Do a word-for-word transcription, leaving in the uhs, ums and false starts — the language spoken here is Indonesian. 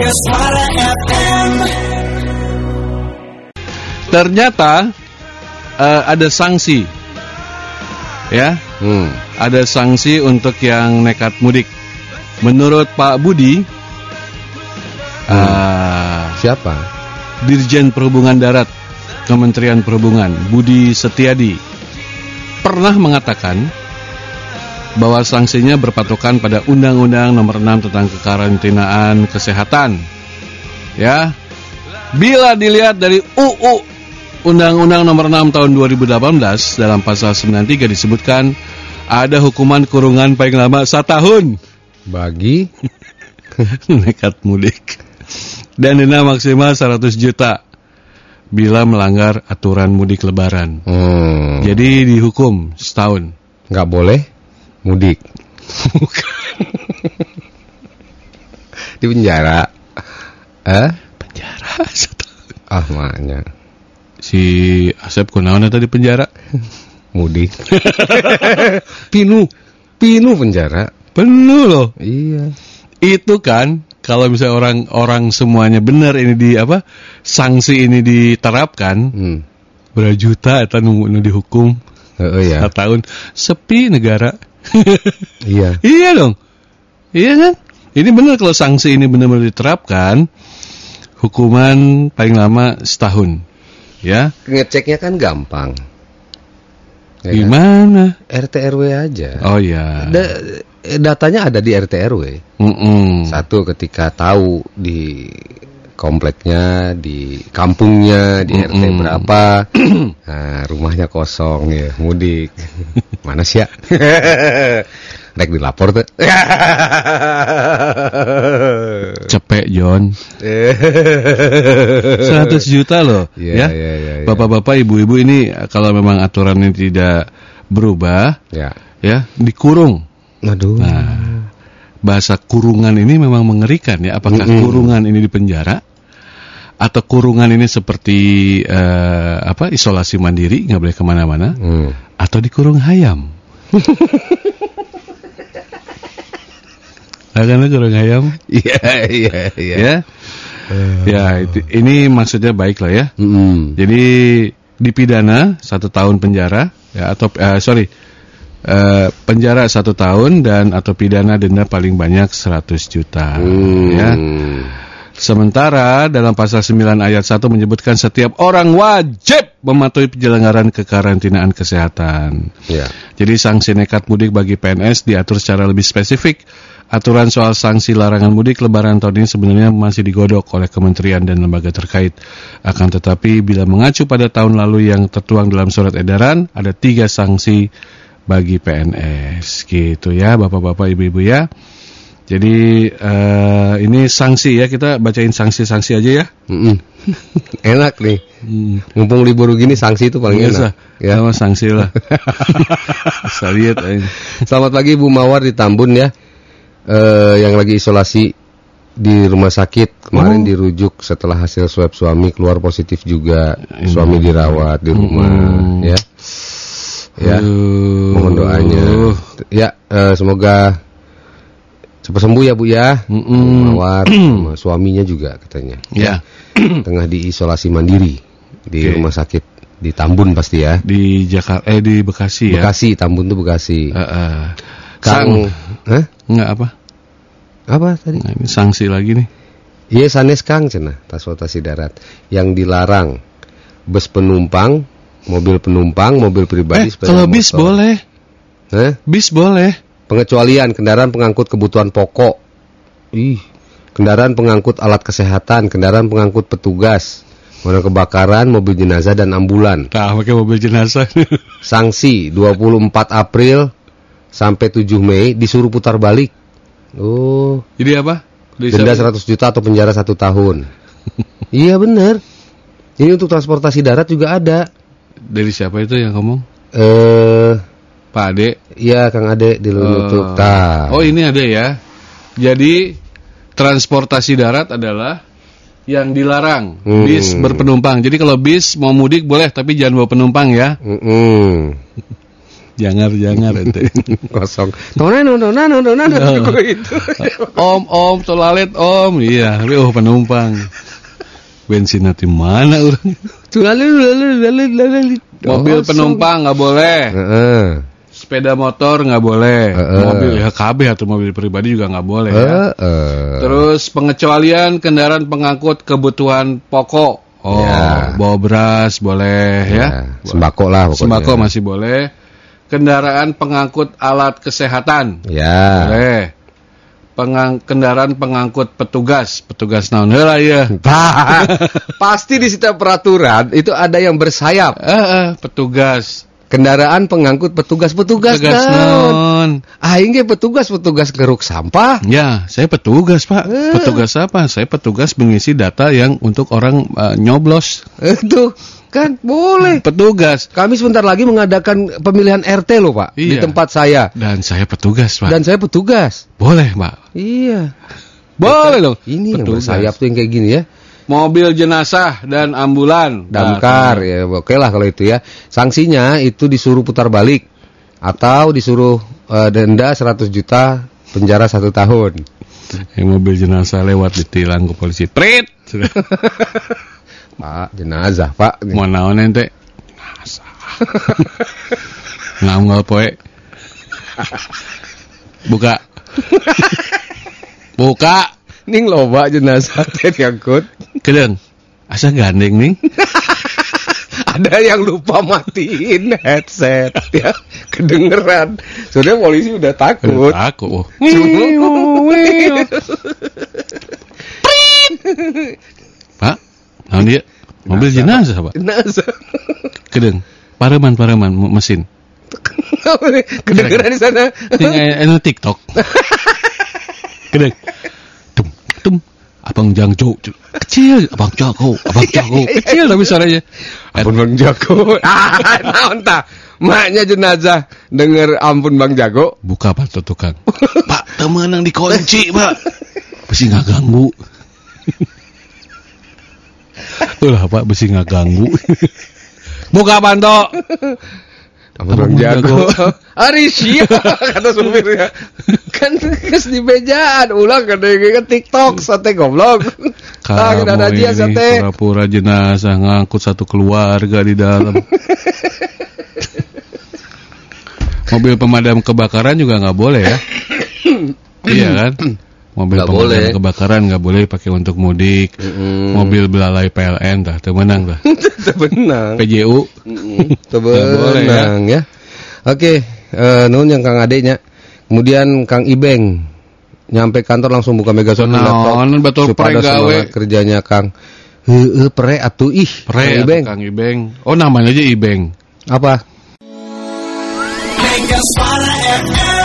hanya Suara F M. Ternyata uh, ada sanksi, ya, hmm. ada sanksi untuk yang nekat mudik. Menurut Pak Budi, hmm. uh, siapa? Dirjen Perhubungan Darat Kementerian Perhubungan Budi Setiadi pernah mengatakan bahwa sanksinya berpatokan pada Undang-Undang Nomor enam tentang kekarantinaan kesehatan. Ya, bila dilihat dari U U Undang-Undang Nomor enam tahun dua ribu delapan belas dalam pasal sembilan puluh tiga disebutkan ada hukuman kurungan paling lama satu tahun bagi nekat mudik dan denda maksimal seratus juta bila melanggar aturan mudik lebaran. Hmm. Jadi dihukum setahun. Nggak boleh mudik. Bukan. Di penjara. Eh? Penjara setahun. Ah, makanya. Si Asep Kurnawan tadi penjara. Mudik. Pinu. Pinu penjara. Penuh loh. Iya. Itu kan kalau misalnya orang-orang semuanya benar ini di apa? Sanksi ini diterapkan. Hmm. Berapa juta eta nunggu dihukum? Heeh ya. satu tahun sepi negara. Iya. Iya dong. Iya kan? Ini benar kalau sanksi ini benar-benar diterapkan, hukuman paling lama setahun. Ya. Ngeceknya kan gampang. Ya gimana? Kan? R T R W aja. Oh iya. Da- datanya ada di R T R W. Mm-mm. Satu, ketika tahu di kompleknya, di kampungnya, di Mm-mm. R T berapa, nah, rumahnya kosong ya, mudik. Mana sih ya? Rek dilapor tuh. Cepet John. seratus juta loh, yeah, ya. Yeah, yeah, yeah. Bapak-bapak, ibu-ibu ini kalau memang aturannya tidak berubah, yeah. ya, dikurung. Aduh. Nah, bahasa kurungan ini memang mengerikan ya. Apakah mm-hmm. kurungan ini di penjara atau kurungan ini seperti uh, apa isolasi mandiri, nggak boleh kemana-mana, mm. atau dikurung hayam? Karena kurung hayam? Iya iya iya. Ya ini maksudnya baik lah ya. Mm-hmm. Jadi dipidana satu tahun penjara ya, atau uh, sorry. Uh, penjara satu tahun dan atau pidana denda paling banyak seratus juta hmm. ya. Sementara dalam pasal sembilan ayat satu menyebutkan setiap orang wajib mematuhi penyelenggaraan kekarantinaan kesehatan yeah. Jadi sanksi nekat mudik bagi P N S diatur secara lebih spesifik. Aturan soal sanksi larangan mudik lebaran tahun ini sebenarnya masih digodok oleh kementerian dan lembaga terkait. Akan tetapi bila mengacu pada tahun lalu yang tertuang dalam surat edaran, ada tiga sanksi bagi P N S gitu ya, bapak-bapak, ibu-ibu ya. Jadi uh, ini sanksi ya, kita bacain sanksi-sanksi aja ya. Mm-mm. Enak nih, mm. mumpung libur gini sanksi itu paling Bisa. enak. Ya sama sanksi lah. Sariat. Selamat pagi Bu Mawar di Tambun ya, uh, yang lagi isolasi di rumah sakit kemarin oh. dirujuk setelah hasil swab suami keluar positif juga, mm. suami dirawat di rumah mm. ya. Ya, uh, mohon doanya. Uh, ya, uh, semoga cepat sembuh ya Bu ya. Uh, Mawar, uh, suaminya juga katanya. Ya. Yeah. Tengah diisolasi mandiri di okay. rumah sakit di Tambun pasti ya. Di Jakarta, eh di Bekasi ya. Bekasi, Tambun tuh Bekasi. Uh, uh. Kang, hah? Enggak apa? Apa tadi? Nah, ini sanksi lagi nih. Iya, sanes Kang cenah, transportasi darat yang dilarang bus penumpang. Mobil penumpang, mobil pribadi, eh, sepeda motor. Kalau bis boleh. Hah? Bis boleh. Pengecualian kendaraan pengangkut kebutuhan pokok. Ih, kendaraan pengangkut alat kesehatan, kendaraan pengangkut petugas, mobil kebakaran, mobil jenazah dan ambulan. Nah, pakai mobil jenazah. Sanksi dua puluh empat April sampai tujuh Mei disuruh putar balik. Oh. Jadi apa? Denda seratus juta atau penjara satu tahun. Iya benar. Ini untuk transportasi darat juga ada. Dari siapa itu yang ngomong? Eh, Pak Ade. Iya, Kang Ade di YouTube. Uh, oh, ini ada ya. Jadi transportasi darat adalah yang dilarang. Hmm. Bis berpenumpang. Jadi kalau bis mau mudik boleh, tapi jangan bawa penumpang ya. Hmm. jangar jangar ente kosong. Tonan tonan tonan itu. Om om solalet om, iya, tapi oh penumpang. Bensin hati mana orang? Mobil penumpang nggak boleh. Uh-uh. Sepeda motor nggak boleh, uh, mobil ya, K B atau mobil pribadi juga nggak boleh. Uh, ya. uh. Terus pengecualian kendaraan pengangkut kebutuhan pokok, oh ya, bawa beras boleh ya, ya. Sembako lah pokoknya. Sembako masih boleh. Kendaraan pengangkut alat kesehatan, ya, boleh. Pengang, kendaraan pengangkut petugas, petugas naon heula ya. Pasti di setiap peraturan itu ada yang bersayap. Uh, uh, petugas. Kendaraan pengangkut petugas-petugas non. Ah, ini petugas-petugas keruk sampah. Ya, saya petugas, Pak. Eh. Petugas apa? Saya petugas mengisi data yang untuk orang uh, nyoblos. Itu kan boleh. Petugas. Kami sebentar lagi mengadakan pemilihan R T loh, Pak, iya, di tempat saya. Dan saya petugas, Pak. Dan saya petugas. Boleh, Pak. Iya. Boleh loh. Ini petugas. Yang sayap tuh yang kayak gini ya. Mobil jenazah dan ambulan, damkar, nah, ya oke lah kalau itu ya. Sanksinya itu disuruh putar balik atau disuruh uh, denda seratus juta, penjara satu tahun. Yang mobil jenazah lewat ditilang ke polisi. Prit. Pak, jenazah, Pak. Mau naon ente? Jenazah. Nganggal poe. Buka. Buka. Ning loba jenazah teh diangkut. Kedeung. Asa gandeng ning. Ada yang lupa matiin headset ya. Kedengeran. Sudah polisi udah takut. Udah takut. Oh. Pak, naon dia? Mobil jenazah, Pak. Jenazah. Kedeung. Pareman-pareman mesin. Kedengeran di sana. Anu TikTok. Kedeung. Abang Jangjo kecil, Abang Jago, Abang Jago kecil tapi suaranya ampun Bang Jago. Ah, naon tah? Maknya jenazah denger ampun Bang Jago, buka pantu tukang. Pak, temenang dikunci, Pak. Besi enggak ganggu. Ulah, Pak, besi enggak ganggu. Buka pantu. Abang Jago. Ari sia kata supirnya. Kan geus di bejaan ulah gede-gede TikTok sate goblok. Tah ada dia sate. Pura-pura jenazah ngangkut satu keluarga di dalam. Mobil pemadam kebakaran juga enggak boleh ya. Iya kan? Mobil gak pemadam boleh. Kebakaran enggak boleh pakai untuk mudik. Mm. Mobil belalai P L N dah, teu menang dah. Teu menang. P J U. Teu menang ya. Oke, eh nuhun yang Kang Ade nya. Kemudian Kang Ibeng nyampe kantor langsung buka Mega Zone laptop. Supaya semangat kerjanya Kang. Heueuh pre atuh ih. Pre Ibeng. Kang Ibeng. Oh namanya aja Ibeng. Apa? Mega Suara F M.